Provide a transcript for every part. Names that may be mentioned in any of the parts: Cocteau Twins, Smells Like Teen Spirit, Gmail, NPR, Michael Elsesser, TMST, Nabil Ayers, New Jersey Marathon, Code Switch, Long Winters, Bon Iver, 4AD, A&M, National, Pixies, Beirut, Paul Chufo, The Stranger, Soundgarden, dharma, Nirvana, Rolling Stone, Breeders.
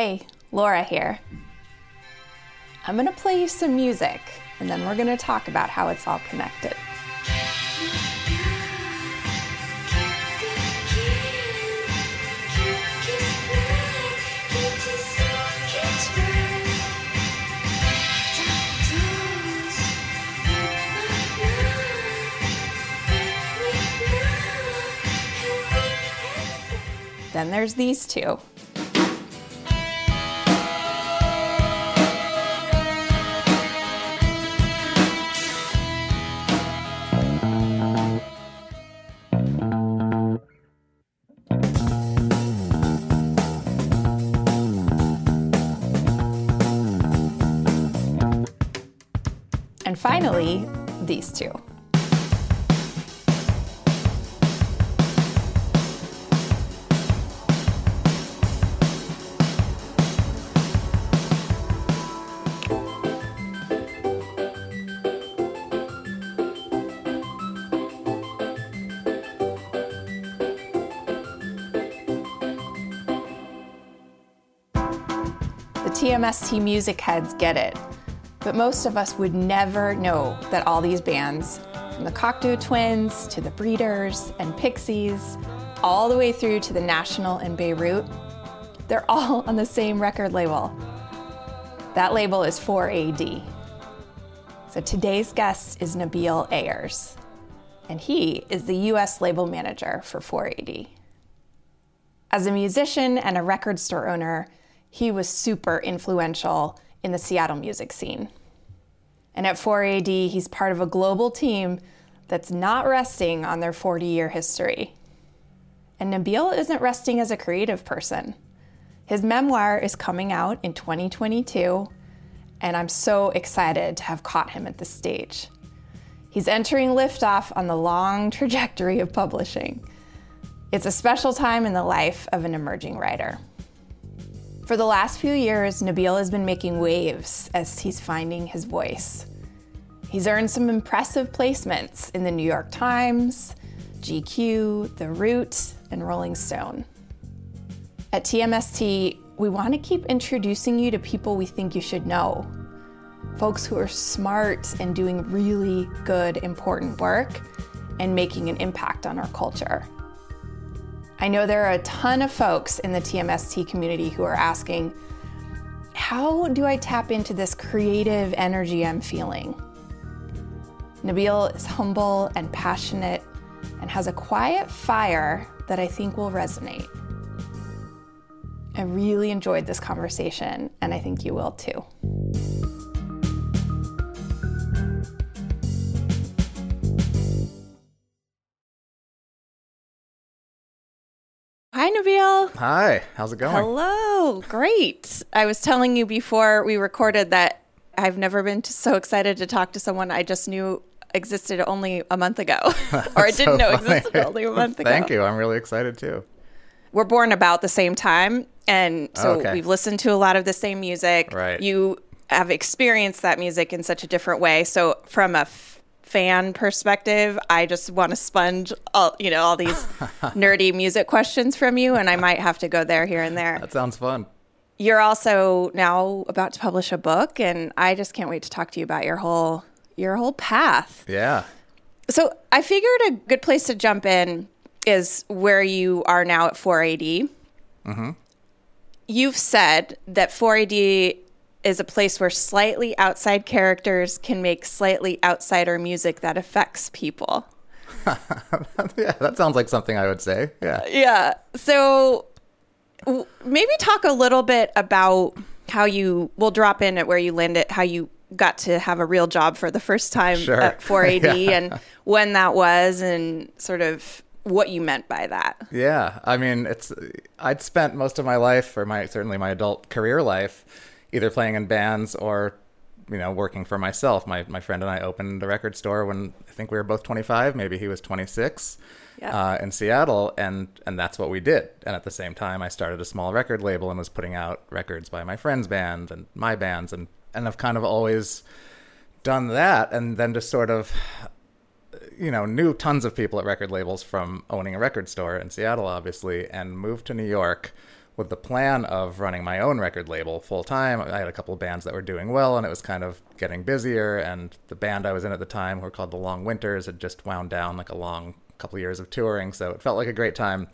Hey, Laura here. I'm gonna play you some music, and then we're gonna talk about how it's all connected. Then there's these two. And finally, these two. TMST music heads get it, but most of us would never know that all these bands, from the Cocteau Twins to the Breeders and Pixies, all the way through to the National and Beirut, they're all on the same record label. That label is 4AD. So today's guest is Nabil Ayers, and he is the US label manager for 4AD. As a musician and a record store owner, he was super influential in the Seattle music scene. And at 4AD, he's part of a global team that's not resting on their 40-year history. And Nabil isn't resting as a creative person. His memoir is coming out in 2022, and I'm so excited to have caught him at this stage. He's entering liftoff on the long trajectory of publishing. It's a special time in the life of an emerging writer. For the last few years, Nabil has been making waves as he's finding his voice. He's earned some impressive placements in the New York Times, GQ, The Root, and Rolling Stone. At TMST, we want to keep introducing you to people we think you should know. Folks who are smart and doing really good, important work and making an impact on our culture. I know there are a ton of folks in the TMST community who are asking, how do I tap into this creative energy I'm feeling? Nabil is humble and passionate and has a quiet fire that I think will resonate. I really enjoyed this conversation, and I think you will too. Hi, Nabil. Hi, how's it going? Hello, great. I was telling you before we recorded that I've never been so excited to talk to someone I just knew existed only a month ago, or I didn't know existed only a month ago. Thank you. I'm really excited too. We're born about the same time, and so we've listened to a lot of the same music. Right. You have experienced that music in such a different way. So from a fan perspective, I just want to sponge all these nerdy music questions from you, and I might have to go there here and there. That sounds fun. You're also now about to publish a book, and I just can't wait to talk to you about your whole path. Yeah. So I figured a good place to jump in is where you are now at 4AD. Mm-hmm. You've said that 4AD is a place where slightly outside characters can make slightly outsider music that affects people. Yeah, that sounds like something I would say. Yeah. So maybe talk a little bit about how you, we'll drop in at where you landed, how you got to have a real job for the first time at 4AD and when that was and sort of what you meant by that. Yeah. I mean, I'd spent most of my life, or certainly my adult career life, either playing in bands or, working for myself. My friend and I opened a record store when I think we were both 25, maybe he was 26, in Seattle, and that's what we did. And at the same time, I started a small record label and was putting out records by my friend's band and my bands, and I've kind of always done that, and then just sort of, knew tons of people at record labels from owning a record store in Seattle, obviously, and moved to New York with the plan of running my own record label full time. I had a couple of bands that were doing well, and it was kind of getting busier. And the band I was in at the time, who were called the Long Winters, had just wound down like a long couple of years of touring. So it felt like a great time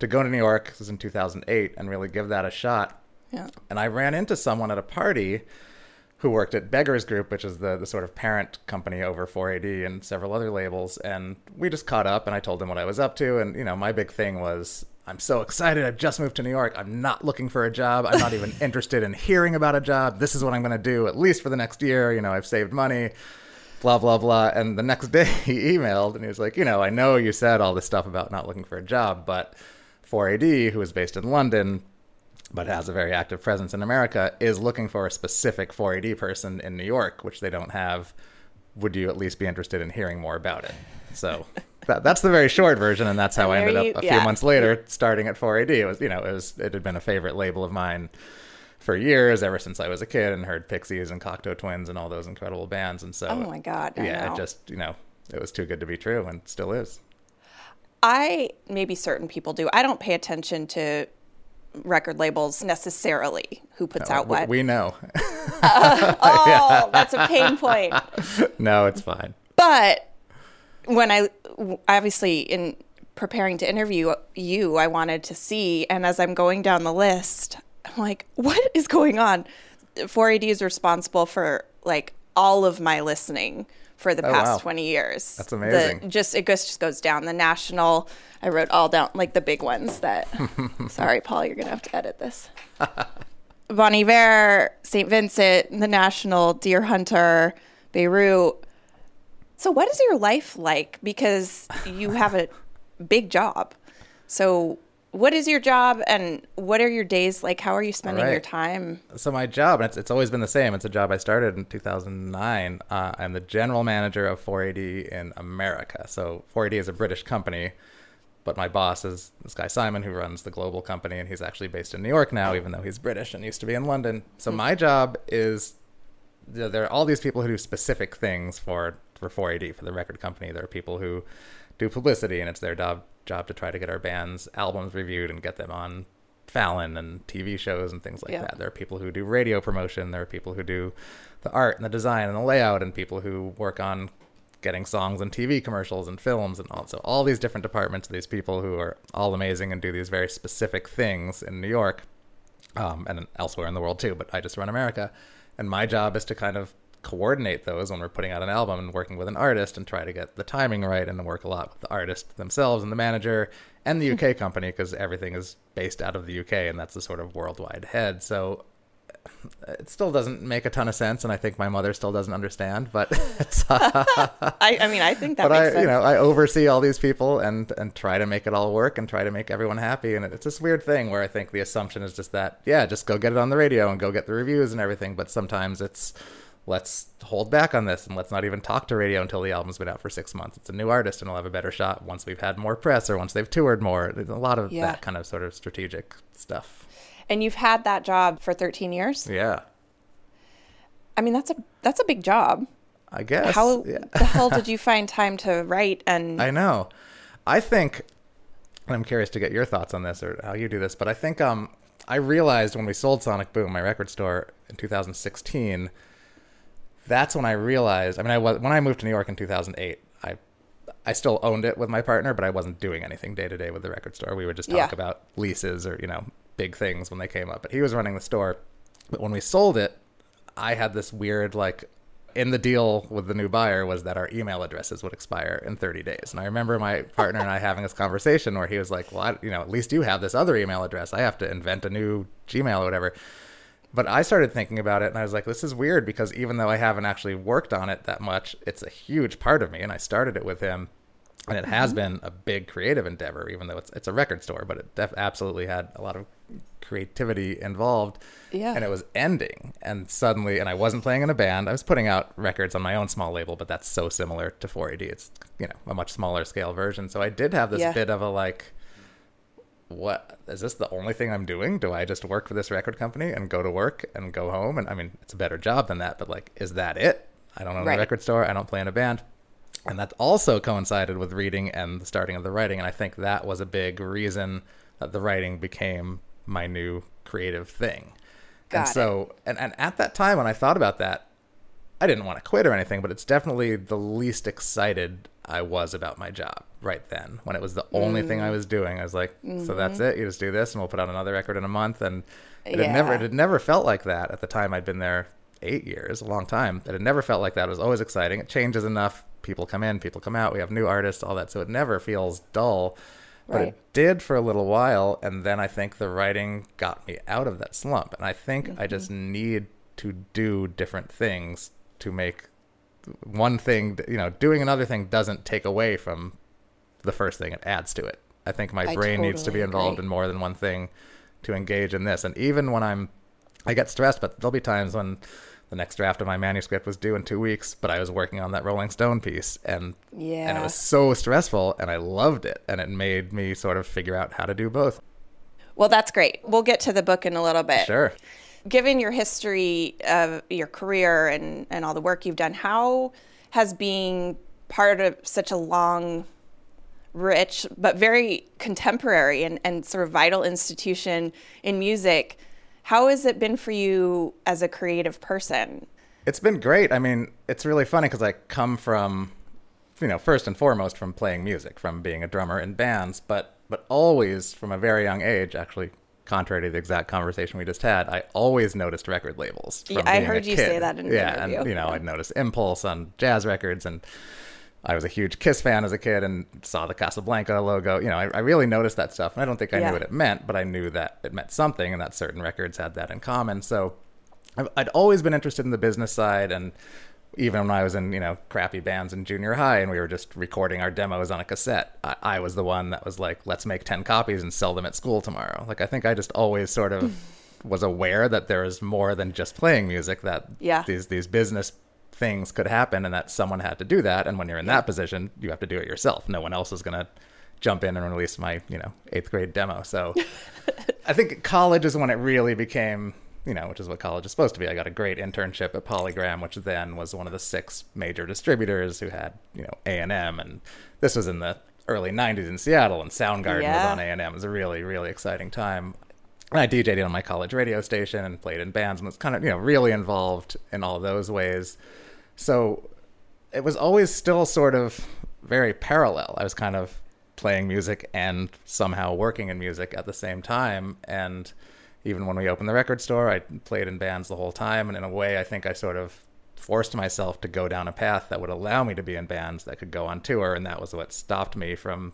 to go to New York. This was in 2008, and really give that a shot. Yeah. And I ran into someone at a party who worked at Beggars Group, which is the sort of parent company over 4AD and several other labels. And we just caught up, and I told him what I was up to. And, you know, my big thing was, I'm so excited. I've just moved to New York. I'm not looking for a job. I'm not even interested in hearing about a job. This is what I'm going to do, at least for the next year. You know, I've saved money, blah, blah, blah. And the next day he emailed, and he was like, you know, I know you said all this stuff about not looking for a job, but 4AD, who is based in London, but has a very active presence in America, is looking for a specific 4AD person in New York, which they don't have. Would you at least be interested in hearing more about it? So that's the very short version, and that's how I ended up a few months later starting at 4AD. It was, you know, it had been a favorite label of mine for years, ever since I was a kid, and heard Pixies and Cocteau Twins and all those incredible bands. And so, oh my God, yeah, it just, you know, it was too good to be true, and still is. Maybe certain people do. I don't pay attention to record labels necessarily, who puts out what. We know. That's a pain point. No, it's fine. But when I, obviously in preparing to interview you, I wanted to see, and as I'm going down the list, I'm like, what is going on? 4AD is responsible for like all of my listening for the past 20 years. That's amazing. It just goes down. The National, I wrote all down, like the big ones that, sorry, Paul, you're going to have to edit this. Bon Iver, St. Vincent, The National, Deer Hunter, Beirut. So what is your life like? Because you have a big job. So what is your job, and what are your days like? How are you spending your time? So my job, it's always been the same. It's a job I started in 2009. I'm the general manager of 4AD in America. So 4AD is a British company, but my boss is this guy, Simon, who runs the global company, and he's actually based in New York now, even though he's British and used to be in London. So my job is, you know, there are all these people who do specific things for 4AD, for the record company. There are people who do publicity, and it's their job to try to get our band's albums reviewed and get them on Fallon and TV shows and things like that. There are people who do radio promotion. There are people who do the art and the design and the layout, and people who work on getting songs and TV commercials and films, and also all these different departments of these people who are all amazing and do these very specific things in New York and elsewhere in the world too. But I just run America, and my job is to kind of coordinate those when we're putting out an album and working with an artist, and try to get the timing right, and work a lot with the artist themselves and the manager and the UK company, because everything is based out of the UK, and that's the sort of worldwide head. So it still doesn't make a ton of sense, and I think my mother still doesn't understand, but it's I think that makes sense. You know, I oversee all these people and try to make it all work and try to make everyone happy, and it's this weird thing where I think the assumption is just that, just go get it on the radio and go get the reviews and everything, but sometimes it's, let's hold back on this, and let's not even talk to radio until the album's been out for 6 months. It's a new artist, and we'll have a better shot once we've had more press or once they've toured more. There's a lot of that kind of sort of strategic stuff. And you've had that job for 13 years? Yeah. I mean, that's a big job, I guess. How the hell did you find time to write? And I know. I think, and I'm curious to get your thoughts on this or how you do this, but I think I realized when we sold Sonic Boom, my record store, in 2016, that's when I realized, when I moved to New York in 2008, I still owned it with my partner, but I wasn't doing anything day to day with the record store. We would just talk about leases or, you know, big things when they came up, but he was running the store. But when we sold it, I had this weird, like, in the deal with the new buyer was that our email addresses would expire in 30 days. And I remember my partner and I having this conversation where he was like, well, at least you have this other email address. I have to invent a new Gmail or whatever. But I started thinking about it, and I was like, this is weird, because even though I haven't actually worked on it that much, it's a huge part of me, and I started it with him, and it has been a big creative endeavor, even though it's a record store, but it absolutely had a lot of creativity involved, and it was ending, and suddenly, and I wasn't playing in a band, I was putting out records on my own small label, but that's so similar to 4AD, it's, you know, a much smaller scale version, so I did have this bit of a, like, what is this, the only thing I'm doing? Do I just work for this record company and go to work and go home? And I mean, it's a better job than that, but like, is that it? I don't own a record store. I don't play in a band. And that also coincided with reading and the starting of the writing. And I think that was a big reason that the writing became my new creative thing. And at that time when I thought about that, I didn't want to quit or anything, but it's definitely the least excited I was about my job right then, when it was the only thing I was doing. I was like, so that's it? You just do this and we'll put out another record in a month? And it had never felt like that. At the time, I'd been there 8 years, a long time. It had never felt like that. It was always exciting. It changes enough. People come in, people come out. We have new artists, all that. So it never feels dull. But it did for a little while. And then I think the writing got me out of that slump. And I think I just need to do different things to make one thing, you know, doing another thing doesn't take away from the first thing. It adds to it. I think my brain needs to be involved in more than one thing to engage in this. And even when I get stressed, but there'll be times when the next draft of my manuscript was due in 2 weeks, but I was working on that Rolling Stone piece and it was so stressful and I loved it. And it made me sort of figure out how to do both. Well, that's great. We'll get to the book in a little bit. Sure. Given your history of your career and all the work you've done, how has being part of such a long, rich, but very contemporary and sort of vital institution in music, how has it been for you as a creative person? It's been great. I mean, it's really funny because I come from, you know, first and foremost from playing music, from being a drummer in bands, but always from a very young age, actually. Contrary to the exact conversation we just had, I always noticed record labels. From I heard you say that in an interview. Yeah, and, you know, I'd noticed Impulse on jazz records, and I was a huge Kiss fan as a kid and saw the Casablanca logo. You know, I really noticed that stuff, and I don't think I knew what it meant, but I knew that it meant something, and that certain records had that in common. So I'd always been interested in the business side, and even when I was in, you know, crappy bands in junior high and we were just recording our demos on a cassette, I was the one that was like, let's make 10 copies and sell them at school tomorrow. Like, I think I just always sort of was aware that there is more than just playing music, that these business things could happen and that someone had to do that. And when you're in that position, you have to do it yourself. No one else is going to jump in and release my, you know, 8th grade demo. So I think college is when it really became... you know, which is what college is supposed to be. I got a great internship at Polygram, which then was one of the 6 major distributors who had, you know, A&M. And this was in the early 90s in Seattle, and Soundgarden was on A&M. It was a really, really exciting time. And I DJ'd on my college radio station and played in bands and was kind of, you know, really involved in all those ways. So it was always still sort of very parallel. I was kind of playing music and somehow working in music at the same time. And even when we opened the record store, I played in bands the whole time. And in a way, I think I sort of forced myself to go down a path that would allow me to be in bands that could go on tour. And that was what stopped me from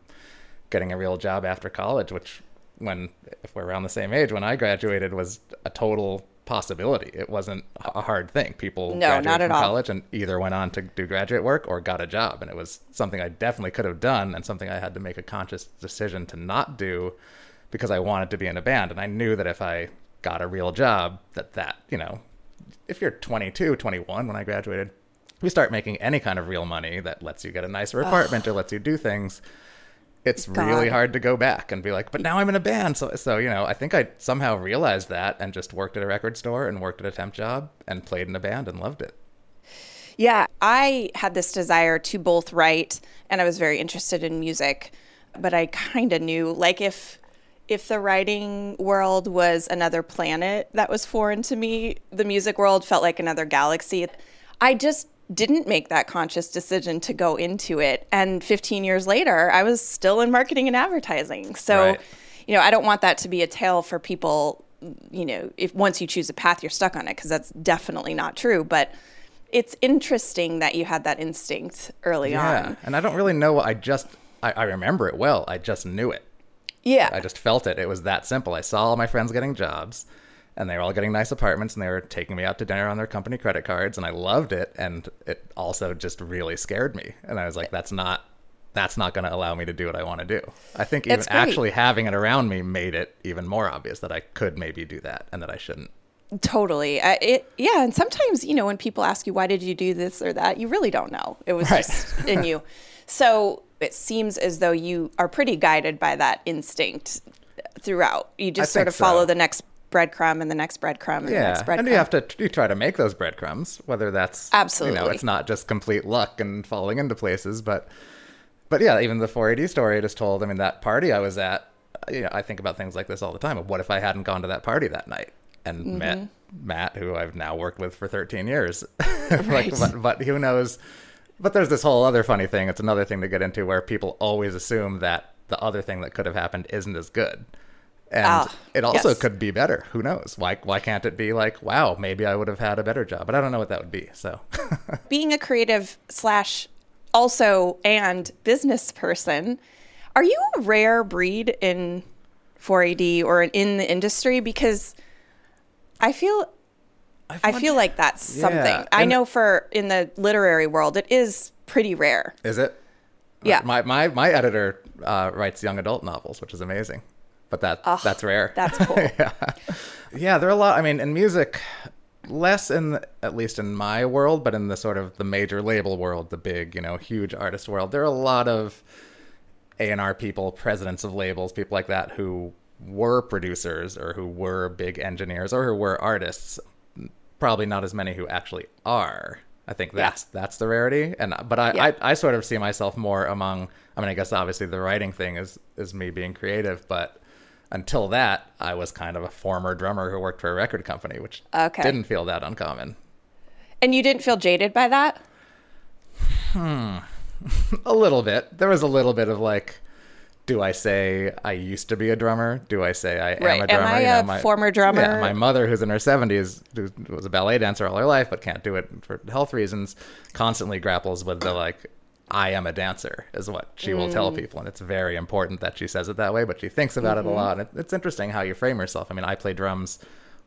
getting a real job after college, which, when, if we're around the same age, when I graduated, was a total possibility. It wasn't a hard thing. People graduated from college and either went on to do graduate work or got a job. And it was something I definitely could have done and something I had to make a conscious decision to not do, because I wanted to be in a band. And I knew that if I got a real job, that, you know, if you're 22, 21, when I graduated, you start making any kind of real money that lets you get a nicer apartment or lets you do things, it's really hard to go back and be like, but now I'm in a band. So, you know, I think I somehow realized that and just worked at a record store and worked at a temp job and played in a band and loved it. Yeah, I had this desire to both write, and I was very interested in music, but I kind of knew, like, if the writing world was another planet that was foreign to me, the music world felt like another galaxy. I just didn't make that conscious decision to go into it. And 15 years later, I was still in marketing and advertising. So, you know, I don't want that to be a tale for people, you know, if once you choose a path, you're stuck on it, because that's definitely not true. But it's interesting that you had that instinct early on. And I don't really know. I remember it well. I just knew it. Yeah. I just felt it. It was that simple. I saw all my friends getting jobs, and they were all getting nice apartments, and they were taking me out to dinner on their company credit cards, and I loved it. And it also just really scared me. And I was like, that's not going to allow me to do what I want to do. I think even actually having it around me made it even more obvious that I could maybe do that and that I shouldn't. Totally. And sometimes, you know, when people ask you, why did you do this or that, you really don't know. It was just in you. So it seems as though you are pretty guided by that instinct throughout. You just sort of follow the next breadcrumb and the next breadcrumb and the next breadcrumb. And you try to make those breadcrumbs, whether that's, you know, it's not just complete luck and falling into places, but even the 4AD story I just told, I mean, that party I was at, you know, I think about things like this all the time. Of what if I hadn't gone to that party that night and mm-hmm. met Matt, who I've now worked with for 13 years? Right. Like, but who knows? But there's this whole other funny thing. It's another thing to get into where people always assume that the other thing that could have happened isn't as good. And it also could be better. Who knows? Why can't it be like, wow, maybe I would have had a better job, but I don't know what that would be. So being a creative / also and business person, are you a rare breed in 4AD or in the industry? Because I feel like that's something. Yeah. I know in the literary world, it is pretty rare. Is it? Yeah. My editor writes young adult novels, which is amazing. But that's rare. That's cool. Yeah, there are a lot. I mean, in music, less at least in my world, but in the sort of the major label world, the big, you know, huge artist world, there are a lot of A&R people, presidents of labels, people like that who were producers or who were big engineers or who were artists. Probably not as many who actually are. I think that's the rarity. But I sort of see myself more among, I mean, I guess obviously the writing thing is me being creative, but until that, I was kind of a former drummer who worked for a record company, which didn't feel that uncommon. And you didn't feel jaded by that? A little bit. There was a little bit of like, do I say I used to be a drummer? Do I say I am a drummer? Am I a former drummer? Yeah, my mother, who's in her 70s, who was a ballet dancer all her life, but can't do it for health reasons, constantly grapples with the like, I am a dancer, is what she will tell people. And it's very important that she says it that way, but she thinks about it a lot. And it's interesting how you frame yourself. I mean, I play drums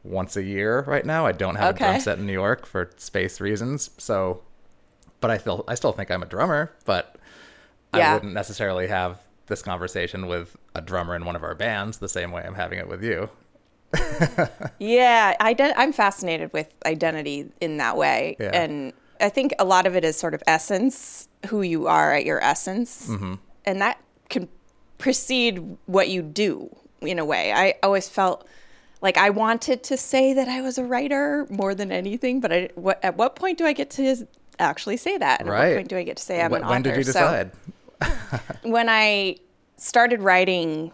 once a year right now. I don't have a drum set in New York for space reasons. So, but I still think I'm a drummer, but I wouldn't necessarily have this conversation with a drummer in one of our bands the same way I'm having it with you. I'm fascinated with identity in that way. Yeah. And I think a lot of it is sort of essence, who you are at your essence. Mm-hmm. And that can precede what you do in a way. I always felt like I wanted to say that I was a writer more than anything, but at what point do I get to actually say that? And at what point do I get to say I'm an author? When did you decide? So, when I started writing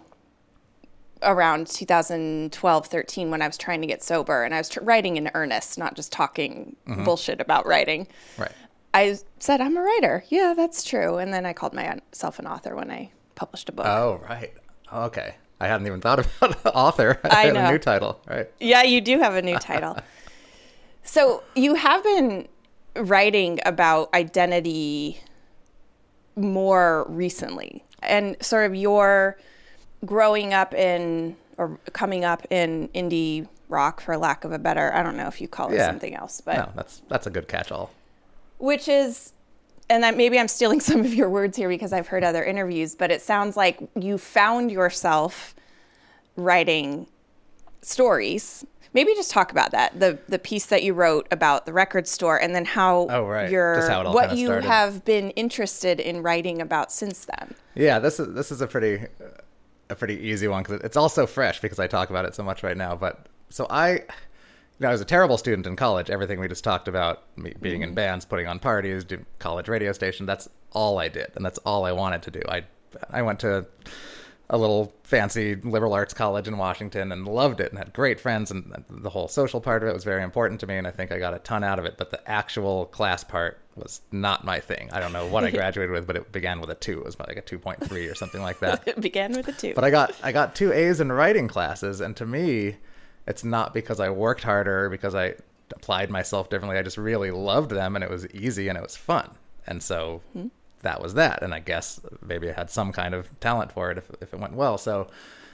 around 2012, 13, when I was trying to get sober, and I was writing in earnest, not just talking bullshit about writing, right. I said, I'm a writer. Yeah, that's true. And then I called myself an author when I published a book. Oh, right. Okay. I hadn't even thought about author. I have a new title, right? Yeah, you do have a new title. So you have been writing about identity more recently, and sort of your growing up in or coming up in indie rock, for lack of a better, I don't know if you call it something else, but no, that's a good catch-all. Which is, and that maybe I'm stealing some of your words here because I've heard other interviews, but it sounds like you found yourself writing stories. Maybe just talk about that, the piece that you wrote about the record store, and then how what you have been interested in writing about since then. Yeah, this is a pretty easy one because it's also fresh because I talk about it so much right now. But so I was a terrible student in college. Everything we just talked about, me being in bands, putting on parties, doing college radio station. That's all I did, and that's all I wanted to do. I went to a little fancy liberal arts college in Washington and loved it and had great friends, and the whole social part of it was very important to me, and I think I got a ton out of it, but the actual class part was not my thing. I don't know what I graduated with, but it began with a 2. It was like a 2.3 or something like that. It began with a 2. But I got 2 A's in writing classes, and to me, it's not because I worked harder or because I applied myself differently. I just really loved them, and it was easy and it was fun. And so that was that, and I guess maybe I had some kind of talent for it if it went well. So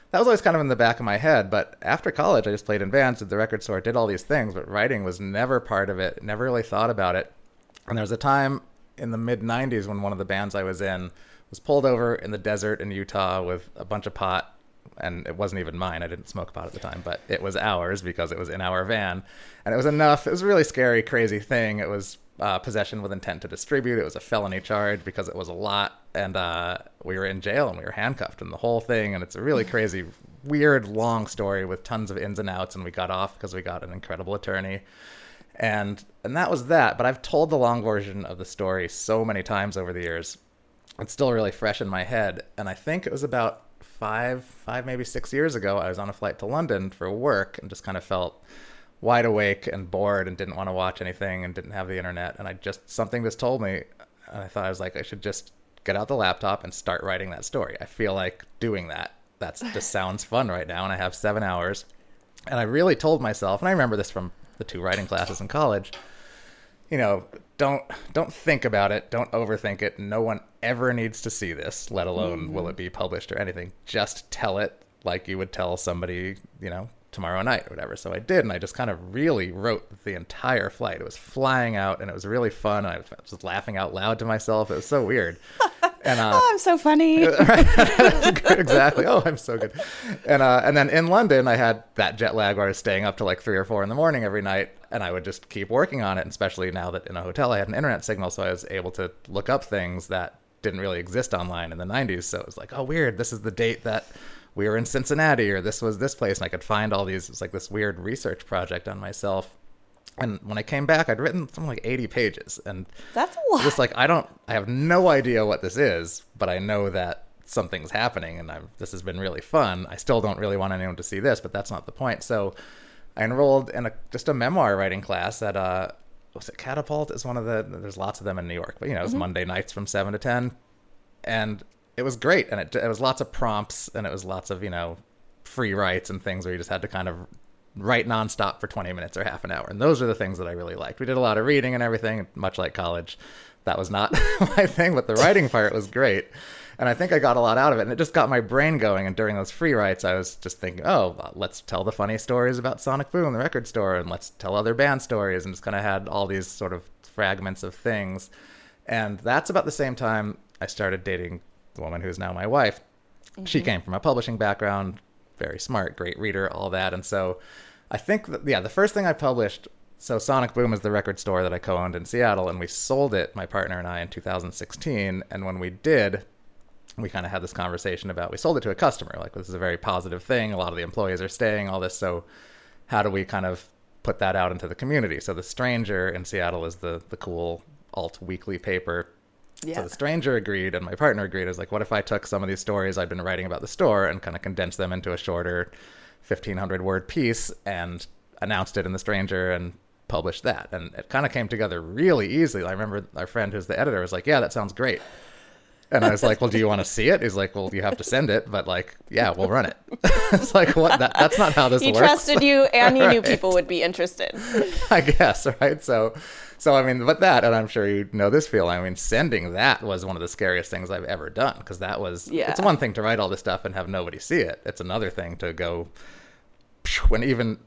that was always kind of in the back of my head, but after college, I just played in bands, did the record store, did all these things, but writing was never part of it, never really thought about it. And there was a time in the mid-'90s when one of the bands I was in was pulled over in the desert in Utah with a bunch of pot, and it wasn't even mine. I didn't smoke pot at the time, but it was ours because it was in our van, and it was enough. It was a really scary, crazy thing. It was possession with intent to distribute. It was a felony charge because it was a lot, and we were in jail and we were handcuffed and the whole thing, and it's a really crazy, weird, long story with tons of ins and outs, and we got off because we got an incredible attorney, and that was that. But I've told the long version of the story so many times over the years, it's still really fresh in my head, and I think it was about five, maybe 6 years ago, I was on a flight to London for work and just kind of felt wide awake and bored and didn't want to watch anything and didn't have the internet. And I just, something just told me, and I thought, I was like, I should just get out the laptop and start writing that story. I feel like doing that. That's just sounds fun right now. And I have 7 hours. And I really told myself, and I remember this from the two writing classes in college, you know, don't think about it. Don't overthink it. No one ever needs to see this, let alone will it be published or anything. Just tell it like you would tell somebody, you know, tomorrow night or whatever. So I did. And I just kind of really wrote the entire flight. It was flying out and it was really fun. I was just laughing out loud to myself. It was so weird. And, oh, I'm so funny. Exactly. Oh, I'm so good. And then in London, I had that jet lag where I was staying up to like 3 or 4 in the morning every night. And I would just keep working on it. And especially now that in a hotel, I had an internet signal. So I was able to look up things that didn't really exist online in the 90s. So it was like, oh, weird. This is the date that we were in Cincinnati, or this was this place. And I could find all these. It was like this weird research project on myself. And when I came back, I'd written something like 80 pages. And that's a lot. Just like, I have no idea what this is, but I know that something's happening and this has been really fun. I still don't really want anyone to see this, but that's not the point. So I enrolled in just a memoir writing class at, was it Catapult? It's one of there's lots of them in New York, but you know, it was Monday nights from 7 to 10. And it was great. And it was lots of prompts and it was lots of, you know, free writes and things where you just had to kind of write nonstop for 20 minutes or half an hour. And those are the things that I really liked. We did a lot of reading and everything, much like college. That was not my thing, but the writing part was great. And I think I got a lot out of it. And it just got my brain going. And during those free writes, I was just thinking, oh, well, let's tell the funny stories about Sonic Boom, the record store, and let's tell other band stories. And just kind of had all these sort of fragments of things. And that's about the same time I started dating the woman who's now my wife. Mm-hmm. She came from a publishing background, very smart, great reader, all that. And so I think that, yeah, the first thing I published, so Sonic Boom is the record store that I co-owned in Seattle, and we sold it, my partner and I, in 2016. And when we did, we kind of had this conversation about, we sold it to a customer, like this is a very positive thing. A lot of the employees are staying, all this. So how do we kind of put that out into the community? So The Stranger in Seattle is the cool alt weekly paper. Yeah. So The Stranger agreed, and my partner agreed. I was like, what if I took some of these stories I've been writing about the store and kind of condensed them into a shorter 1,500-word piece and announced it in The Stranger and published that? And it kind of came together really easily. I remember our friend who's the editor was like, yeah, that sounds great. And I was like, well, do you want to see it? He's like, well, you have to send it, but like, yeah, we'll run it. It's like, what? That's not how this works. He trusted you, and you knew people would be interested. I guess, right? So I mean, but that, and I'm sure you know this feeling, I mean, sending that was one of the scariest things I've ever done, because that was, It's one thing to write all this stuff and have nobody see it. It's another thing to go, when even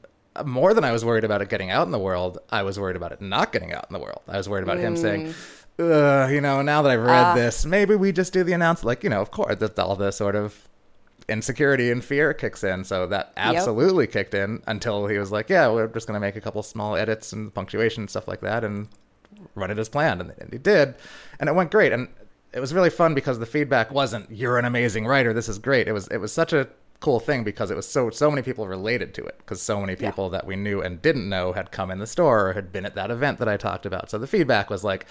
more than I was worried about it getting out in the world, I was worried about it not getting out in the world. I was worried about him saying, you know, now that I've read this, maybe we just do the announcement. Like, you know, of course, that's all the sort of insecurity and fear kicks in. So that absolutely kicked in until he was like, yeah, we're just going to make a couple small edits and punctuation and stuff like that and run it as planned. And he did. And it went great. And it was really fun because the feedback wasn't, you're an amazing writer, this is great. It was such a cool thing because it was so many people related to it, because so many people that we knew and didn't know had come in the store or had been at that event that I talked about. So the feedback was like,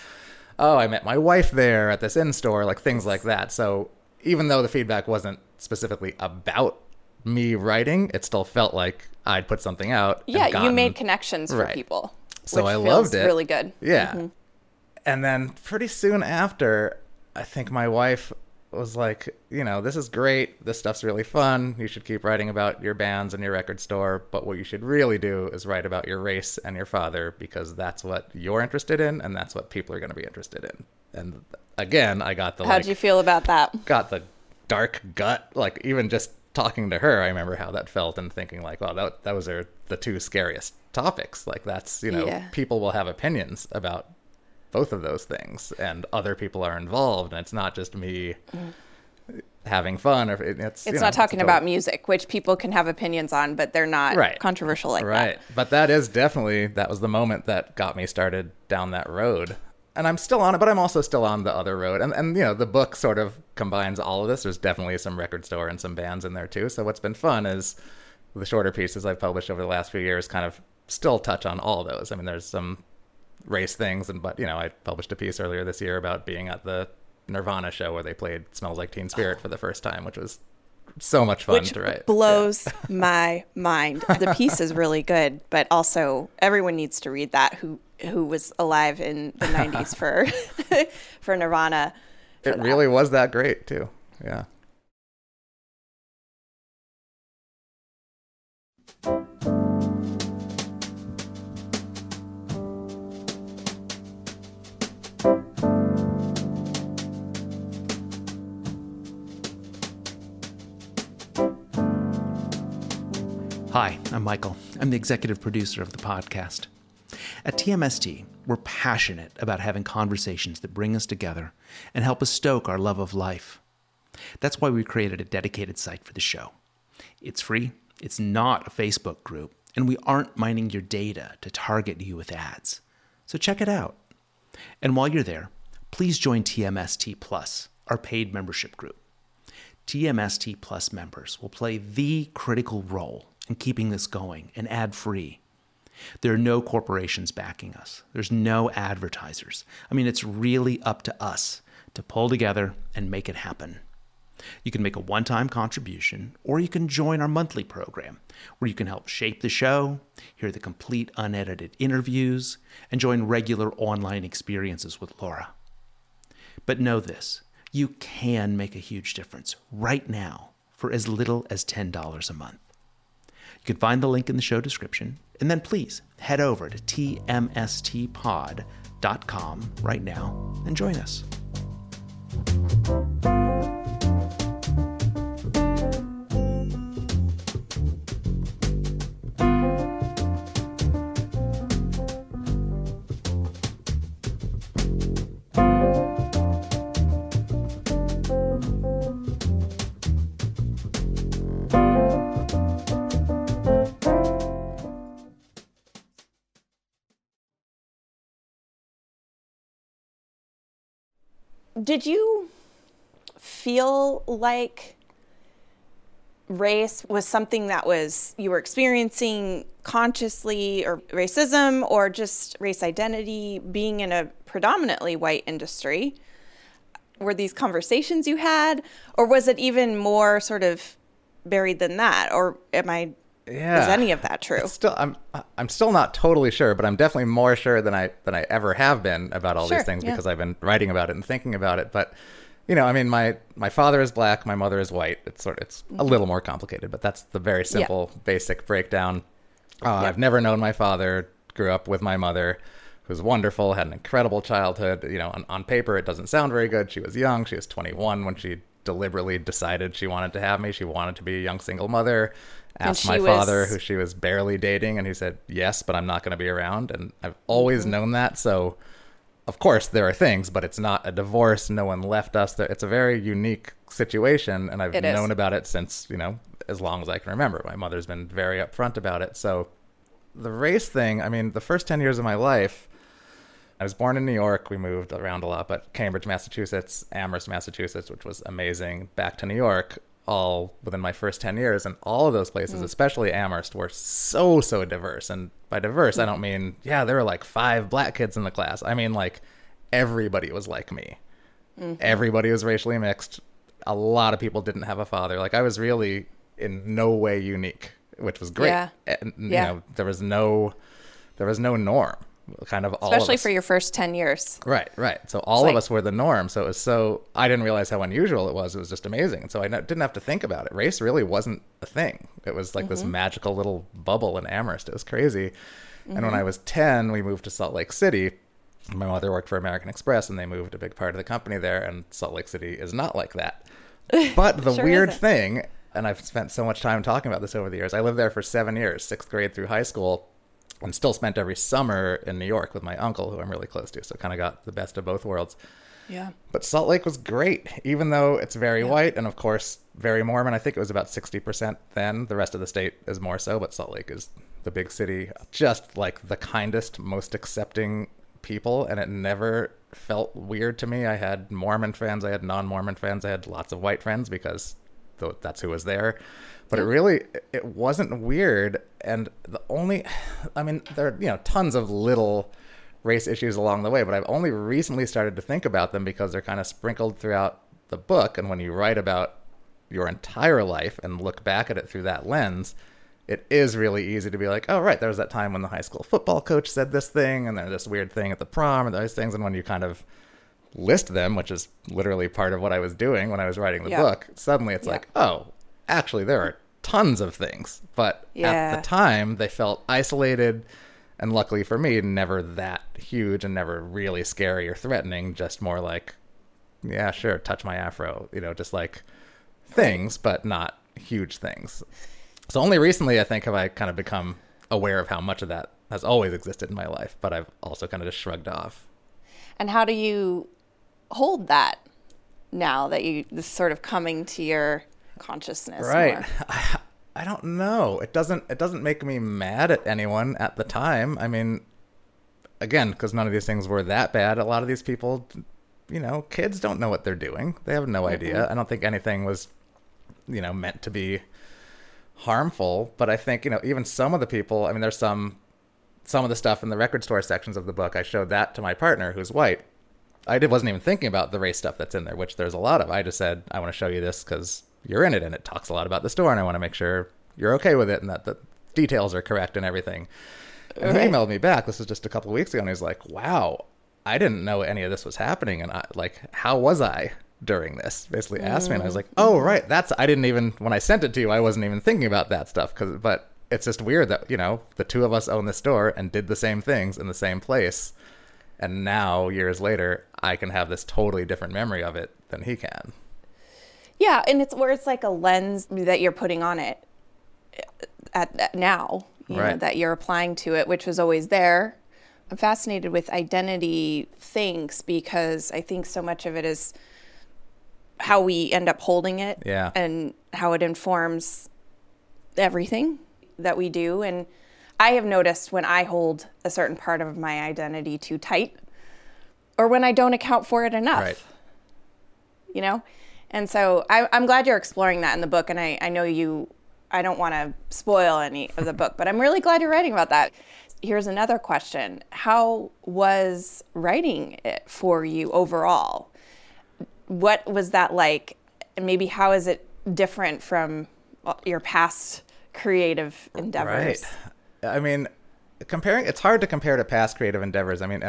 oh, I met my wife there at this in-store, like things like that. So even though the feedback wasn't specifically about me writing, it still felt like I'd put something out. Yeah, you made connections for people. So I loved it. Really good. Yeah. Mm-hmm. And then pretty soon after, I think my wife was like, you know, this is great. This stuff's really fun. You should keep writing about your bands and your record store. But what you should really do is write about your race and your father, because that's what you're interested in. And that's what people are going to be interested in. And again, I got the, how'd you feel about that? Got the dark gut, like even just talking to her, I remember how that felt and thinking like, wow, those are the two scariest topics. Like that's, you know, people will have opinions about both of those things, and other people are involved, and it's not just me having fun. Or it's not talking about music, which people can have opinions on, but they're not controversial like that. Right. But that was the moment that got me started down that road. And I'm still on it, but I'm also still on the other road. And you know, the book sort of combines all of this. There's definitely some record store and some bands in there too. So what's been fun is the shorter pieces I've published over the last few years kind of still touch on all those. I mean, there's some race things, but you know, I published a piece earlier this year about being at the Nirvana show where they played Smells Like Teen Spirit for the first time, which was so much fun to write. Blows my mind. The piece is really good, but also everyone needs to read that who was alive in the 90s for for Nirvana. It really was that great too. Yeah. Hi, I'm Michael. I'm the executive producer of the podcast. At TMST, we're passionate about having conversations that bring us together and help us stoke our love of life. That's why we created a dedicated site for the show. It's free, it's not a Facebook group, and we aren't mining your data to target you with ads. So check it out. And while you're there, please join TMST Plus, our paid membership group. TMST Plus members will play the critical role and keeping this going and ad-free. There are no corporations backing us. There's no advertisers. I mean, it's really up to us to pull together and make it happen. You can make a one-time contribution, or you can join our monthly program, where you can help shape the show, hear the complete unedited interviews, and join regular online experiences with Laura. But know this, you can make a huge difference right now for as little as $10 a month. You can find the link in the show description, and then please head over to tmstpod.com right now and join us. Did you feel like race was something that was you were experiencing consciously, or racism, or just race identity being in a predominantly white industry? Were these conversations you had, or was it even more sort of buried than that? Or am I? Yeah. Is any of that true? It's still, I'm still not totally sure, but I'm definitely more sure than I ever have been about all these things because I've been writing about it and thinking about it. But, you know, I mean, my father is black, my mother is white. It's a little more complicated, but that's the very simple, basic breakdown. I've never known my father. Grew up with my mother, who's wonderful, had an incredible childhood. You know, on paper, it doesn't sound very good. She was young. She was 21 when she deliberately decided she wanted to have me. She wanted to be a young single mother. Asked my father, who she was barely dating, and he said, yes, but I'm not going to be around. And I've always known that. So, of course, there are things, but it's not a divorce. No one left us. It's a very unique situation, and I've known about it since, you know, as long as I can remember. My mother's been very upfront about it. So the race thing, I mean, the first 10 years of my life, I was born in New York. We moved around a lot, but Cambridge, Massachusetts, Amherst, Massachusetts, which was amazing, back to New York, all within my first 10 years. And all of those places, especially Amherst, were so diverse. And by diverse, I don't mean, there were like 5 black kids in the class. I mean, like, everybody was like me. Mm-hmm. Everybody was racially mixed. A lot of people didn't have a father. Like, I was really in no way unique, which was great. Yeah. And, you know, there was no norm. Kind of all especially of us. For your first 10 years. Right. So all of us were the norm. So it was I didn't realize how unusual it was. It was just amazing. And so I didn't have to think about it. Race really wasn't a thing. It was like this magical little bubble in Amherst. It was crazy. Mm-hmm. And when I was 10, we moved to Salt Lake City. My mother worked for American Express, and they moved a big part of the company there. And Salt Lake City is not like that. But the weird thing, and I've spent so much time talking about this over the years, I lived there for 7 years, 6th grade through high school. And still spent every summer in New York with my uncle, who I'm really close to. So kind of got the best of both worlds. Yeah. But Salt Lake was great, even though it's very white and, of course, very Mormon. I think it was about 60% then. The rest of the state is more so, but Salt Lake is the big city. Just like the kindest, most accepting people. And it never felt weird to me. I had Mormon friends. I had non-Mormon friends. I had lots of white friends because that's who was there. But it wasn't weird. And there are, you know, tons of little race issues along the way, but I've only recently started to think about them because they're kind of sprinkled throughout the book. And when you write about your entire life and look back at it through that lens, it is really easy to be like, oh, right, there was that time when the high school football coach said this thing, and then this weird thing at the prom, and those things. And when you kind of list them, which is literally part of what I was doing when I was writing the book, suddenly it's like, oh, actually, there are tons of things. But at the time, they felt isolated. And luckily for me, never that huge and never really scary or threatening, just more like, yeah, sure, touch my afro, you know, just like things, but not huge things. So only recently, I think, have I kind of become aware of how much of that has always existed in my life, but I've also kind of just shrugged off. And how do you hold that now that you this sort of coming to your consciousness? Right. I don't know. It doesn't make me mad at anyone at the time. I mean, again, because none of these things were that bad. A lot of these people, you know, kids don't know what they're doing. They have no idea. I don't think anything was, you know, meant to be harmful. But I think, you know, even some of the people, I mean, there's some of the stuff in the record store sections of the book. I showed that to my partner who's white. I wasn't even thinking about the race stuff that's in there, which there's a lot of. I just said, I want to show you this because you're in it, and it talks a lot about the store, and I want to make sure you're okay with it and that the details are correct and everything. And he emailed me back, this was just a couple of weeks ago, and he's like, wow, I didn't know any of this was happening, and I, like, how was I during this? Basically asked me, and I was like, oh, right, when I sent it to you, I wasn't even thinking about that stuff, but it's just weird that, you know, the two of us own the store and did the same things in the same place, and now, years later, I can have this totally different memory of it than he can. Yeah, and it's where it's like a lens that you're putting on it at now, you know, that you're applying to it, which was always there. I'm fascinated with identity things because I think so much of it is how we end up holding it and how it informs everything that we do. And I have noticed when I hold a certain part of my identity too tight or when I don't account for it enough, you know? And so I'm glad you're exploring that in the book, and I know I don't want to spoil any of the book, but I'm really glad you're writing about that. Here's another question. How was writing it for you overall? What was that like? And maybe how is it different from your past creative endeavors? Right. I mean, it's hard to compare to past creative endeavors. I mean,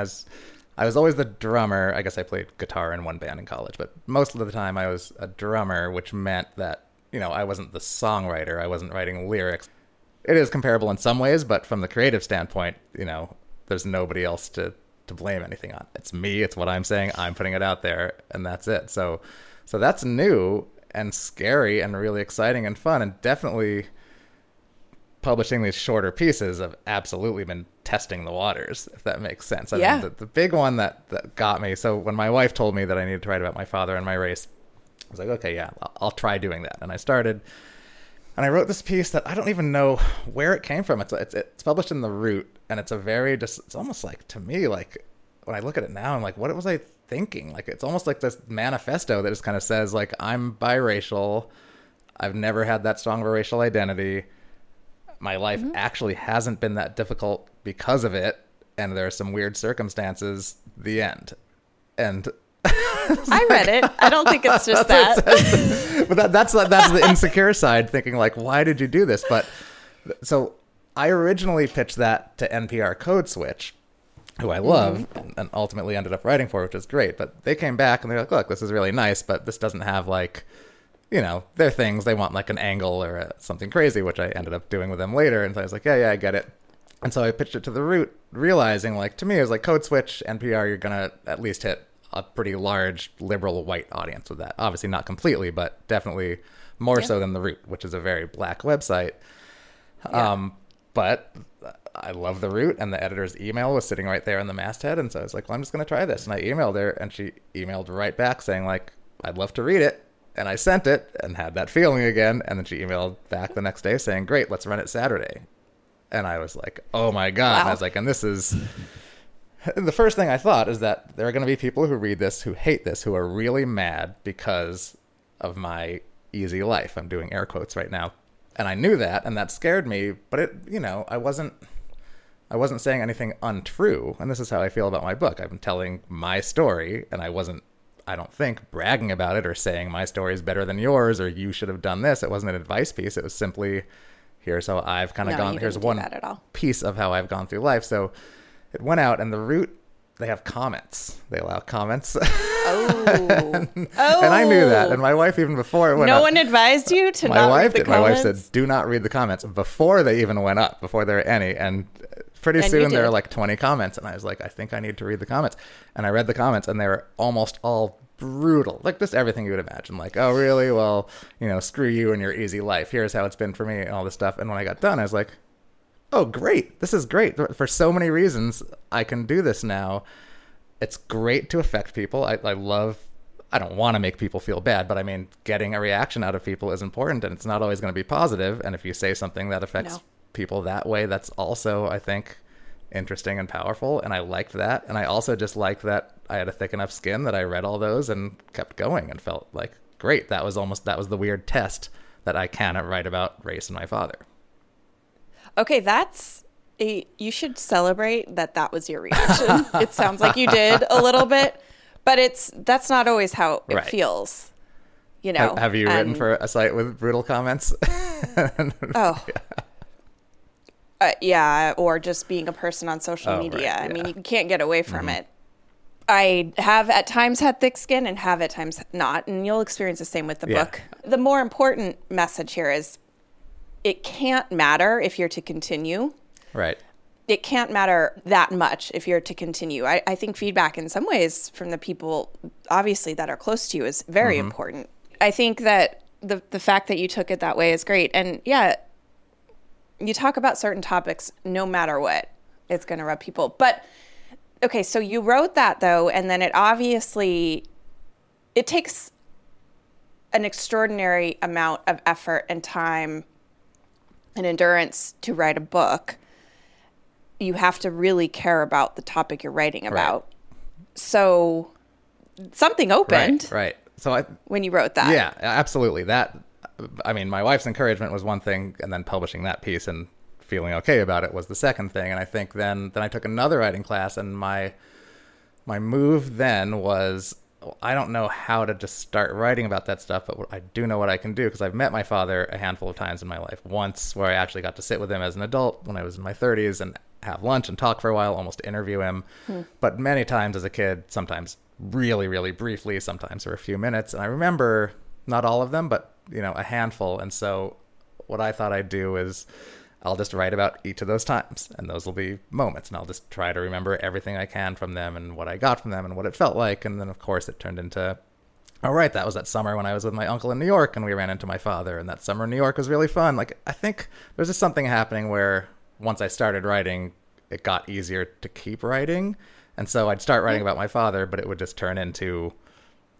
I was always the drummer. I guess I played guitar in one band in college, but most of the time I was a drummer, which meant that, you know, I wasn't the songwriter. I wasn't writing lyrics. It is comparable in some ways, but from the creative standpoint, you know, there's nobody else to blame anything on. It's me. It's what I'm saying. I'm putting it out there, and that's it. So that's new and scary and really exciting and fun, and definitely publishing these shorter pieces have absolutely been testing the waters, if that makes sense. I mean, the big one that got me, so when my wife told me that I needed to write about my father and my race, I was like, okay, yeah, I'll try doing that. And I started, and I wrote this piece that I don't even know where it came from. It's published in The Root, and it's a very, just, it's almost like, to me, like, when I look at it now, I'm like, what was I thinking? Like, it's almost like this manifesto that just kind of says, like, I'm biracial, I've never had that strong of a racial identity, my life actually hasn't been that difficult because of it, and there are some weird circumstances, the end. And I read it. I don't think it's just that. But that's the insecure side, thinking like, why did you do this? But so I originally pitched that to NPR Code Switch, who I love, and ultimately ended up writing for, which is great. But they came back and they're like, look, this is really nice, but this doesn't have like, you know, their things, they want like an angle or something crazy, which I ended up doing with them later. And so I was like, yeah, I get it. And so I pitched it to The Root, realizing, like, to me, it was like Code Switch, NPR, you're going to at least hit a pretty large liberal white audience with that. Obviously not completely, but definitely more so than The Root, which is a very black website. Yeah. But I love The Root, and the editor's email was sitting right there in the masthead. And so I was like, well, I'm just going to try this. And I emailed her, and she emailed right back saying, like, I'd love to read it. And I sent it and had that feeling again. And then she emailed back the next day saying, great, let's run it Saturday. And I was like, oh my God. Wow. And I was like, and this is the first thing I thought is that there are going to be people who read this, who hate this, who are really mad because of my easy life. I'm doing air quotes right now. And I knew that, and that scared me, but it, you know, I wasn't saying anything untrue. And this is how I feel about my book. I've been telling my story, and I wasn't I don't think, bragging about it or saying my story is better than yours or you should have done this. It wasn't an advice piece. It was simply here's how I've kind of gone. Here's one piece of how I've gone through life. So it went out, and The Root, they have comments. They allow comments. Oh. And I knew that. And my wife, even before it went up. No one advised you to not read the comments? My wife said, do not read the comments before they even went up, before there were any. And pretty soon there were like 20 comments. And I was like, I think I need to read the comments. And I read the comments, and they were almost all brutal. Like just everything you would imagine. Like, oh, really? Well, you know, screw you and your easy life. Here's how it's been for me and all this stuff. And when I got done, I was like, oh, great. This is great. For so many reasons, I can do this now. It's great to affect people. I don't want to make people feel bad, but I mean, getting a reaction out of people is important, and it's not always going to be positive. And if you say something that affects people that way, that's also, I think, interesting and powerful. And I liked that. And I also just liked that I had a thick enough skin that I read all those and kept going and felt like, great. That was the weird test that I can write about race and my father. Okay, you should celebrate that was your reaction. It sounds like you did a little bit, but that's not always how it feels, you know. Have you written for a site with brutal comments? Oh. Yeah. Yeah, or just being a person on social media. Right, yeah. I mean, you can't get away from it. I have at times had thick skin and have at times not, and you'll experience the same with the book. The more important message here is, it can't matter if you're to continue. Right. It can't matter that much if you're to continue. I think feedback in some ways from the people, obviously, that are close to you is very important. I think that the fact that you took it that way is great. And yeah, you talk about certain topics, no matter what, it's going to rub people. But okay, so you wrote that though, and then it takes an extraordinary amount of effort and time and endurance to write a book. You have to really care about the topic you're writing about. Right. So something opened. Right. So when you wrote that. Yeah, absolutely. My wife's encouragement was one thing, and then publishing that piece and feeling okay about it was the second thing. And I think then I took another writing class, and my move then was, I don't know how to just start writing about that stuff, but I do know what I can do, because I've met my father a handful of times in my life. Once where I actually got to sit with him as an adult when I was in my 30s and have lunch and talk for a while, almost interview him. But many times as a kid, sometimes really, really briefly, sometimes for a few minutes. And I remember not all of them, but, you know, a handful. And so what I thought I'd do is I'll just write about each of those times, and those will be moments, and I'll just try to remember everything I can from them and what I got from them and what it felt like. And then, of course, it turned into, that was that summer when I was with my uncle in New York and we ran into my father, and that summer in New York was really fun. Like, I think there's just something happening where once I started writing, it got easier to keep writing. And so I'd start writing about my father, but it would just turn into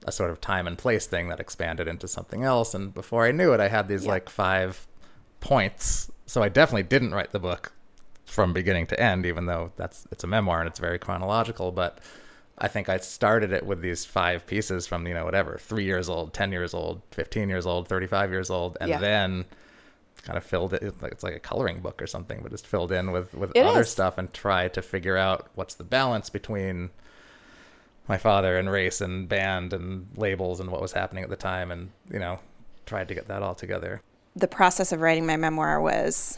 a sort of time and place thing that expanded into something else. And before I knew it, I had these like 5 points. So I definitely didn't write the book from beginning to end, even though it's a memoir and it's very chronological. But I think I started it with these 5 pieces from, you know, whatever, 3 years old, 10 years old, 15 years old, 35 years old. And then kind of filled it. It's like a coloring book or something, but just filled in with other stuff, and try to figure out what's the balance between my father and race and band and labels and what was happening at the time. And, you know, tried to get that all together. The process of writing my memoir was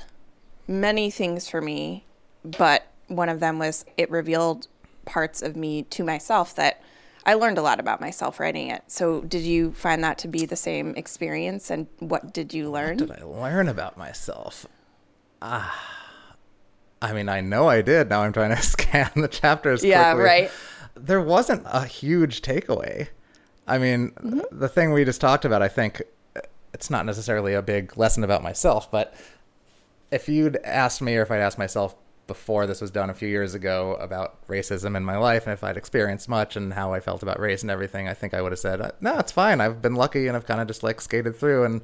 many things for me, but one of them was it revealed parts of me to myself that I learned a lot about myself writing it. So did you find that to be the same experience, and what did you learn? What did I learn about myself? I know I did. Now I'm trying to scan the chapters quickly. Yeah, right. There wasn't a huge takeaway. I mean, the thing we just talked about, I think, it's not necessarily a big lesson about myself, but if you'd asked me, or if I'd asked myself before this was done a few years ago about racism in my life, and if I'd experienced much and how I felt about race and everything, I think I would have said, no, it's fine. I've been lucky, and I've kind of just like skated through, and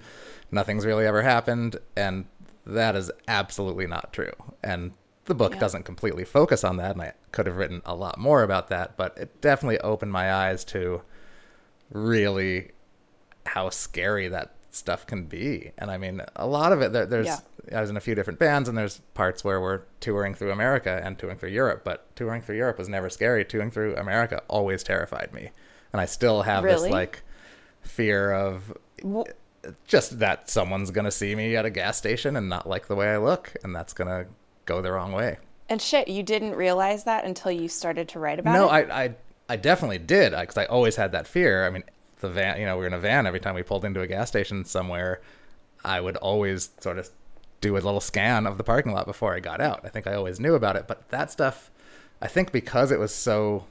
nothing's really ever happened. And that is absolutely not true. And the book doesn't completely focus on that. And I could have written a lot more about that, but it definitely opened my eyes to really how scary that stuff can be. And I mean, a lot of it, there's I was in a few different bands, and there's parts where we're touring through America and touring through Europe, but touring through Europe was never scary. Touring through America always terrified me. And I still have this like fear of just that someone's going to see me at a gas station and not like the way I look. And that's going to go the wrong way. And shit, you didn't realize that until you started to write about it? No, I definitely did, because I always had that fear. I mean, the van, you know, we were in a van. Every time we pulled into a gas station somewhere, I would always sort of do a little scan of the parking lot before I got out. I think I always knew about it. But that stuff, I think because it was so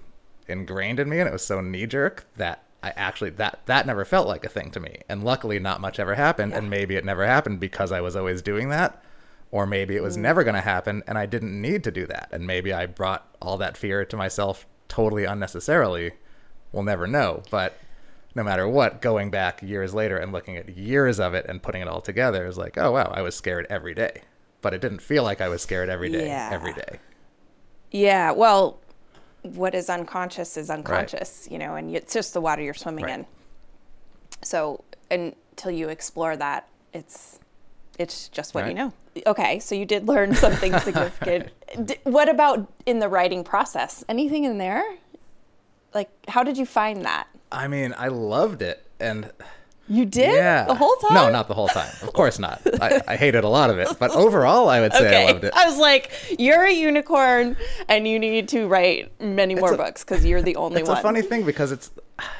ingrained in me and it was so knee-jerk, that I actually, that never felt like a thing to me. And luckily, not much ever happened. Yeah. And maybe it never happened because I was always doing that. Or maybe it was never going to happen and I didn't need to do that. And maybe I brought all that fear to myself totally unnecessarily. We'll never know. But no matter what, going back years later and looking at years of it and putting it all together is like, oh, wow, I was scared every day. But it didn't feel like I was scared every day, every day. Yeah, well, what is unconscious, you know, and it's just the water you're swimming in. So until you explore that, it's just what you know. Okay, so you did learn something significant. What about in the writing process? Anything in there? Like, how did you find that? I mean, I loved it. And you did? Yeah. The whole time? No, not the whole time. Of course not. I hated a lot of it. But overall, I would say I loved it. I was like, you're a unicorn and you need to write many more books because you're the only one. It's a funny thing because it's,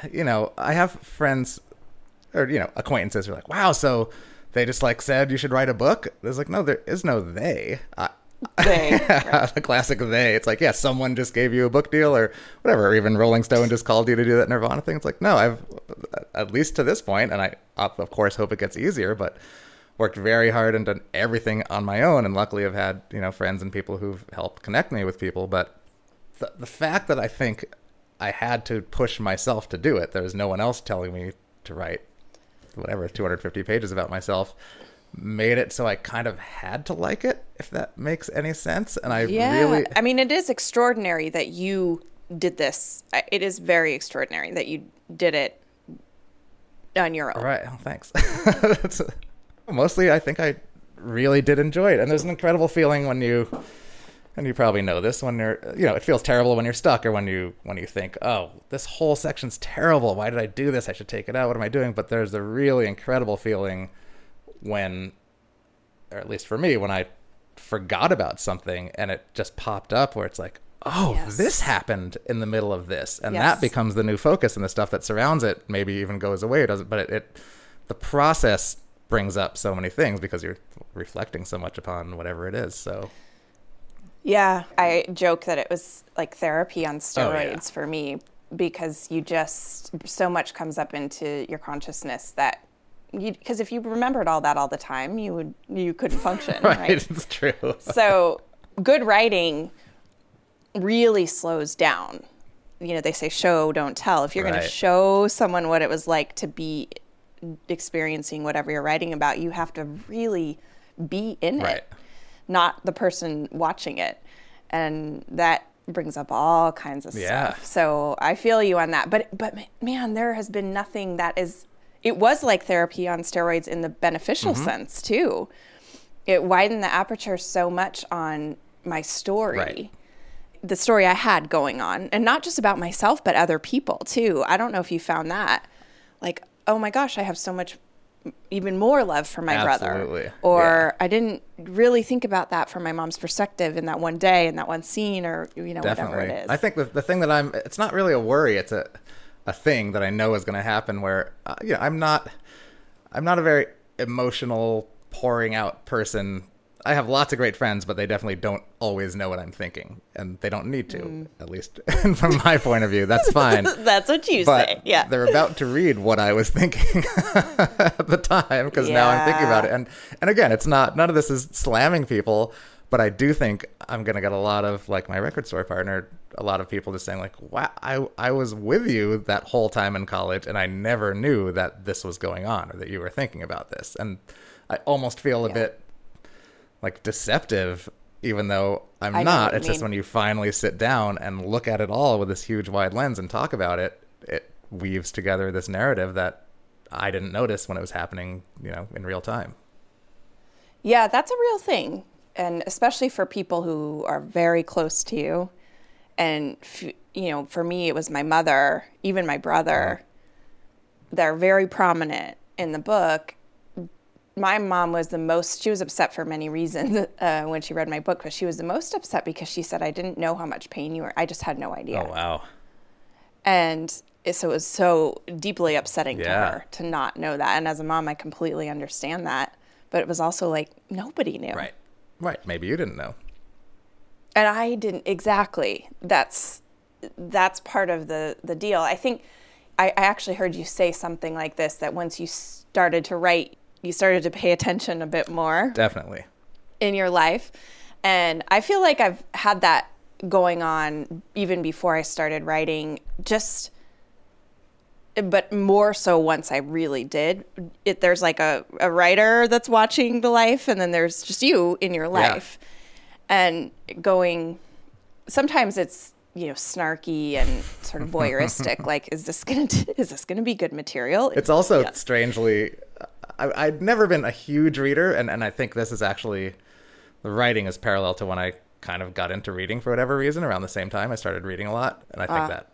you know, I have friends or, you know, acquaintances who are like, wow, so they just like said you should write a book. There's like, no, there is no they. The classic they. It's like, yeah, someone just gave you a book deal or whatever. Or even Rolling Stone just called you to do that Nirvana thing. It's like, no, I've, at least to this point, and I of course hope it gets easier, but worked very hard and done everything on my own. And luckily I've had, you know, friends and people who've helped connect me with people. But the fact that I think I had to push myself to do it, there was no one else telling me to write whatever 250 pages about myself, made it so I kind of had to like it, if that makes any sense. And I really, I mean, it is extraordinary that you did this. It is very extraordinary that you did it on your own. Right. Oh, thanks. Mostly I think I really did enjoy it. And there's an incredible feeling when you, and you probably know this, when you're, you know, it feels terrible when you're stuck or when you think, oh, this whole section's terrible. Why did I do this? I should take it out. What am I doing? But there's a really incredible feeling when, or at least for me, when I forgot about something and it just popped up where it's like, oh, this happened in the middle of this. And that becomes the new focus, and the stuff that surrounds it maybe even goes away. It doesn't, but the process brings up so many things because you're reflecting so much upon whatever it is. So yeah, I joke that it was like therapy on steroids for me, because you just, so much comes up into your consciousness that you, because if you remembered all that all the time, you couldn't function. right, it's true. So good writing really slows down. You know, they say show, don't tell. If you're going to show someone what it was like to be experiencing whatever you're writing about, you have to really be in it. Not the person watching it. And that brings up all kinds of stuff. So I feel you on that. But man, there has been nothing that is, it was like therapy on steroids in the beneficial sense too. It widened the aperture so much on my story, the story I had going on, and not just about myself, but other people too. I don't know if you found that, like, oh my gosh, I have so much even more love for my brother, or I didn't really think about that from my mom's perspective in that one day, in that one scene, or, you know, whatever it is. I think the thing that I'm, it's not really a worry. It's a thing that I know is going to happen where, you know, I'm not a very emotional pouring out person. I have lots of great friends, but they definitely don't always know what I'm thinking, and they don't need to, at least from my point of view. That's fine. That's what you say. Yeah. They're about to read what I was thinking at the time, because now I'm thinking about it. And again, it's not, none of this is slamming people, but I do think I'm going to get a lot of, like my record store partner, a lot of people just saying like, wow, I was with you that whole time in college, and I never knew that this was going on or that you were thinking about this. And I almost feel a bit like deceptive, even though I'm not. It's just when you finally sit down and look at it all with this huge wide lens and talk about it, it weaves together this narrative that I didn't notice when it was happening, you know, in real time. Yeah, that's a real thing. And especially for people who are very close to you And, you know, for me, it was my mother, even my brother. They're very prominent in the book. My mom was the most, she was upset for many reasons when she read my book, but she was the most upset because she said, I didn't know how much pain you were, I just had no idea. Oh, wow. And so it was so deeply upsetting to her to not know that. And as a mom, I completely understand that. But it was also like, nobody knew. Right. Right. Maybe you didn't know. And I didn't, exactly. That's part of the deal. I think I actually heard you say something like this, that once you started to write, you started to pay attention a bit more. Definitely. In your life. And I feel like I've had that going on even before I started writing, just, but more so once I really did. There's like a writer that's watching the life, and then there's just you in your life. Yeah. And going, sometimes it's, you know, snarky and sort of voyeuristic, like, is this gonna be good material? It's also strangely, I'd never been a huge reader, and I think this is actually, the writing is parallel to when I kind of got into reading for whatever reason. Around the same time, I started reading a lot, and I think that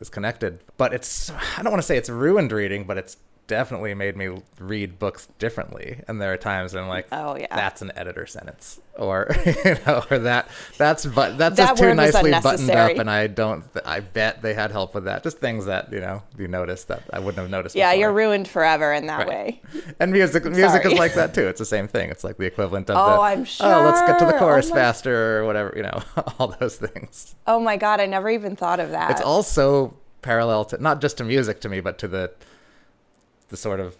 is connected. But it's, I don't want to say it's ruined reading, but it's definitely made me read books differently. And there are times I'm like, that's an editor sentence, or you know, or that's that just too nicely buttoned up, and I bet they had help with that. Just things that, you know, you notice that I wouldn't have noticed before. You're ruined forever in that way. And music is like that too. It's the same thing. It's like the equivalent of I'm sure. Let's get to the chorus faster, or whatever, you know, all those things. Oh my God, I never even thought of that. It's also parallel to, not just to music to me, but to the sort of,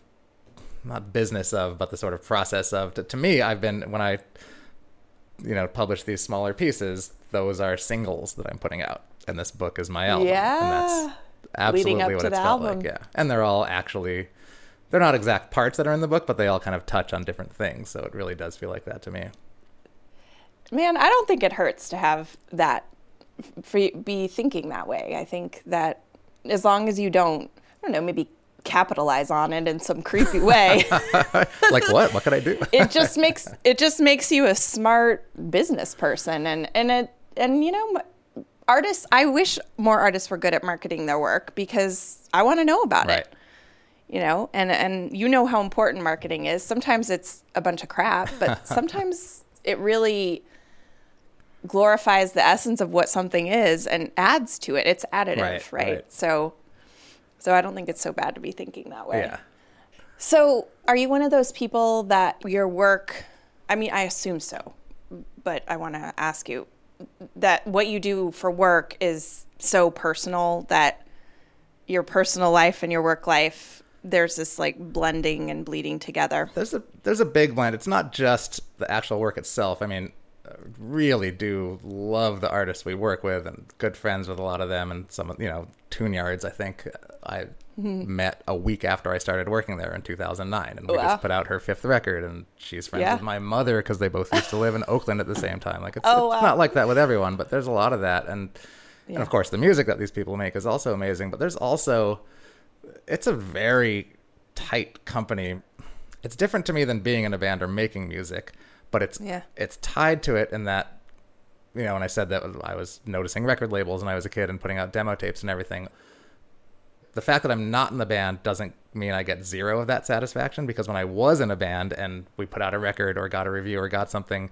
not business of, but the sort of process of, to me, I've been, when I, you know, publish these smaller pieces, those are singles that I'm putting out. And this book is my album. Yeah. And that's absolutely what it's felt like. Yeah. And they're all actually, they're not exact parts that are in the book, but they all kind of touch on different things. So it really does feel like that to me. Man, I don't think it hurts to have that, be thinking that way. I think that as long as you don't, I don't know, maybe capitalize on it in some creepy way. Like what could I do? it just makes you a smart business person, and you know, artists, I wish more artists were good at marketing their work, because I want to know about it, you know, and you know how important marketing is. Sometimes it's a bunch of crap, but sometimes it really glorifies the essence of what something is and adds to it. It's additive, right? So I don't think it's so bad to be thinking that way. Yeah. So are you one of those people that your work, I mean, I assume so, but I want to ask you, that what you do for work is so personal that your personal life and your work life, there's this like blending and bleeding together? There's a big blend. It's not just the actual work itself. I mean, I really do love the artists we work with, and good friends with a lot of them, and some, you know, Tune Yards, I think I met a week after I started working there in 2009, and we just put out her fifth record, and she's friends with my mother because they both used to live in Oakland at the same time. Like it's not like that with everyone, but there's a lot of that, and of course the music that these people make is also amazing, but there's also, it's a very tight company. It's different to me than being in a band or making music. But it's tied to it in that, you know, when I said that I was noticing record labels when I was a kid and putting out demo tapes and everything, the fact that I'm not in the band doesn't mean I get zero of that satisfaction, because when I was in a band and we put out a record or got a review or got something,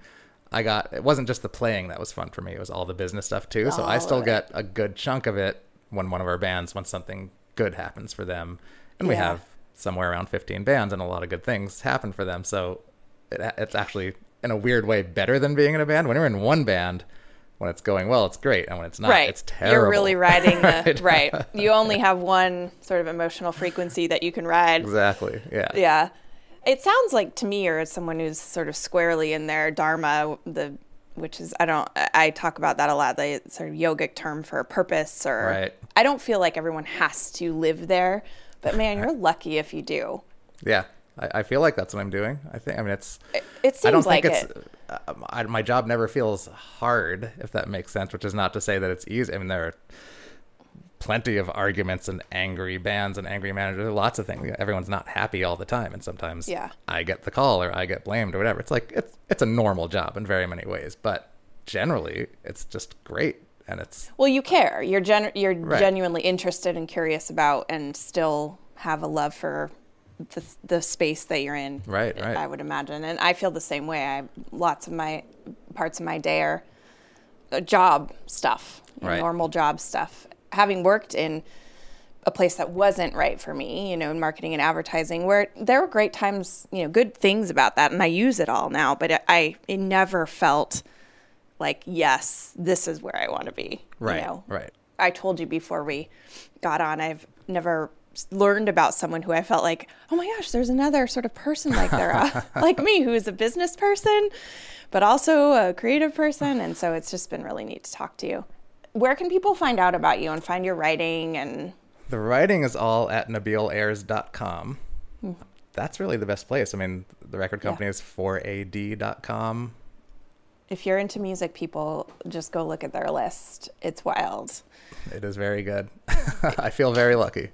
it wasn't just the playing that was fun for me. It was all the business stuff too. So I still get a good chunk of it when one of our bands, when something good happens for them. And we have somewhere around 15 bands, and a lot of good things happen for them. So it's actually, in a weird way, better than being in a band. When you're in one band, when it's going well, it's great. And when it's not, it's terrible. You're really riding the... Right. You only have one sort of emotional frequency that you can ride. Exactly. Yeah. Yeah. It sounds like, to me, you're someone who's sort of squarely in their dharma, which is, I talk about that a lot, the sort of yogic term for purpose, or... Right. I don't feel like everyone has to live there, but man, you're lucky if you do. Yeah. I feel like that's what I'm doing. I think. I mean, it's. It seems I don't think like it's. It. My job never feels hard, if that makes sense. Which is not to say that it's easy. I mean, there are plenty of arguments and angry bands and angry managers. Lots of things. Everyone's not happy all the time, and sometimes I get the call or I get blamed or whatever. It's like it's a normal job in very many ways, but generally it's just great. and it's... Well, you care. You're right. Genuinely interested and curious about, and still have a love for the space that you're in. Right. I would imagine, and I feel the same way. Lots of my parts of my day are job stuff, right. Normal job stuff. Having worked in a place that wasn't right for me, in marketing and advertising, where there were great times, good things about that, and I use it all now, but it never felt like, yes, this is where I want to be. Right, right. I told you before we got on, I've never learned about someone who I felt like, oh my gosh, there's another sort of person like like me, who is a business person, but also a creative person, and so it's just been really neat to talk to you. Where can people find out about you and find your writing and... The writing is all at NabilAyers.com. That's really the best place. I mean, the record company is 4AD.com. If you're into music, people, just go look at their list. It's wild. It is very good. I feel very lucky.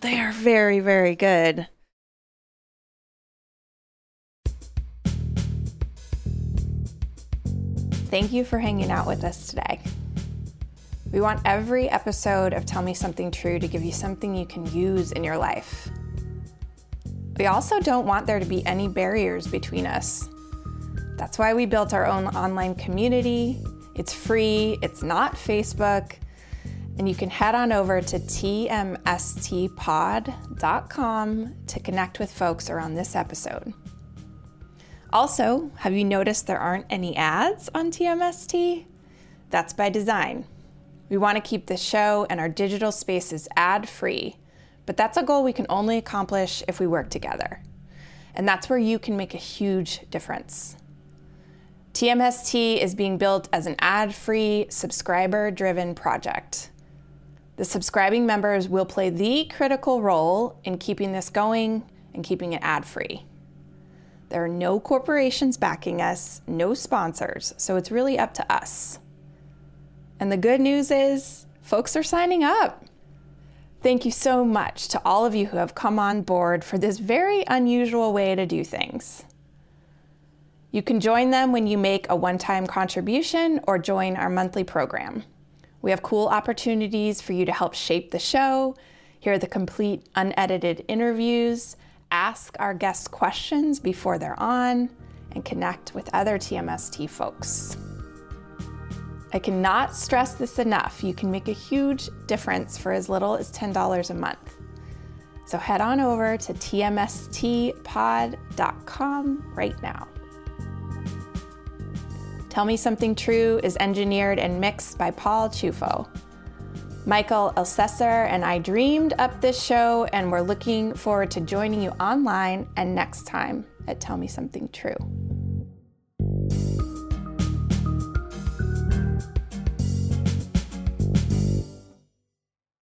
They are very, very good. Thank you for hanging out with us today. We want every episode of Tell Me Something True to give you something you can use in your life. We also don't want there to be any barriers between us. That's why we built our own online community. It's free, it's not Facebook, and you can head on over to tmstpod.com to connect with folks around this episode. Also, have you noticed there aren't any ads on TMST? That's by design. We want to keep the show and our digital spaces ad-free, but that's a goal we can only accomplish if we work together. And that's where you can make a huge difference. TMST is being built as an ad-free, subscriber-driven project. The subscribing members will play the critical role in keeping this going and keeping it ad-free. There are no corporations backing us, no sponsors, so it's really up to us. And the good news is, folks are signing up. Thank you so much to all of you who have come on board for this very unusual way to do things. You can join them when you make a one-time contribution or join our monthly program. We have cool opportunities for you to help shape the show, hear the complete unedited interviews, ask our guests questions before they're on, and connect with other TMST folks. I cannot stress this enough. You can make a huge difference for as little as $10 a month. So head on over to tmstpod.com right now. Tell Me Something True is engineered and mixed by Paul Chufo. Michael Elsesser and I dreamed up this show, and we're looking forward to joining you online and next time at Tell Me Something True.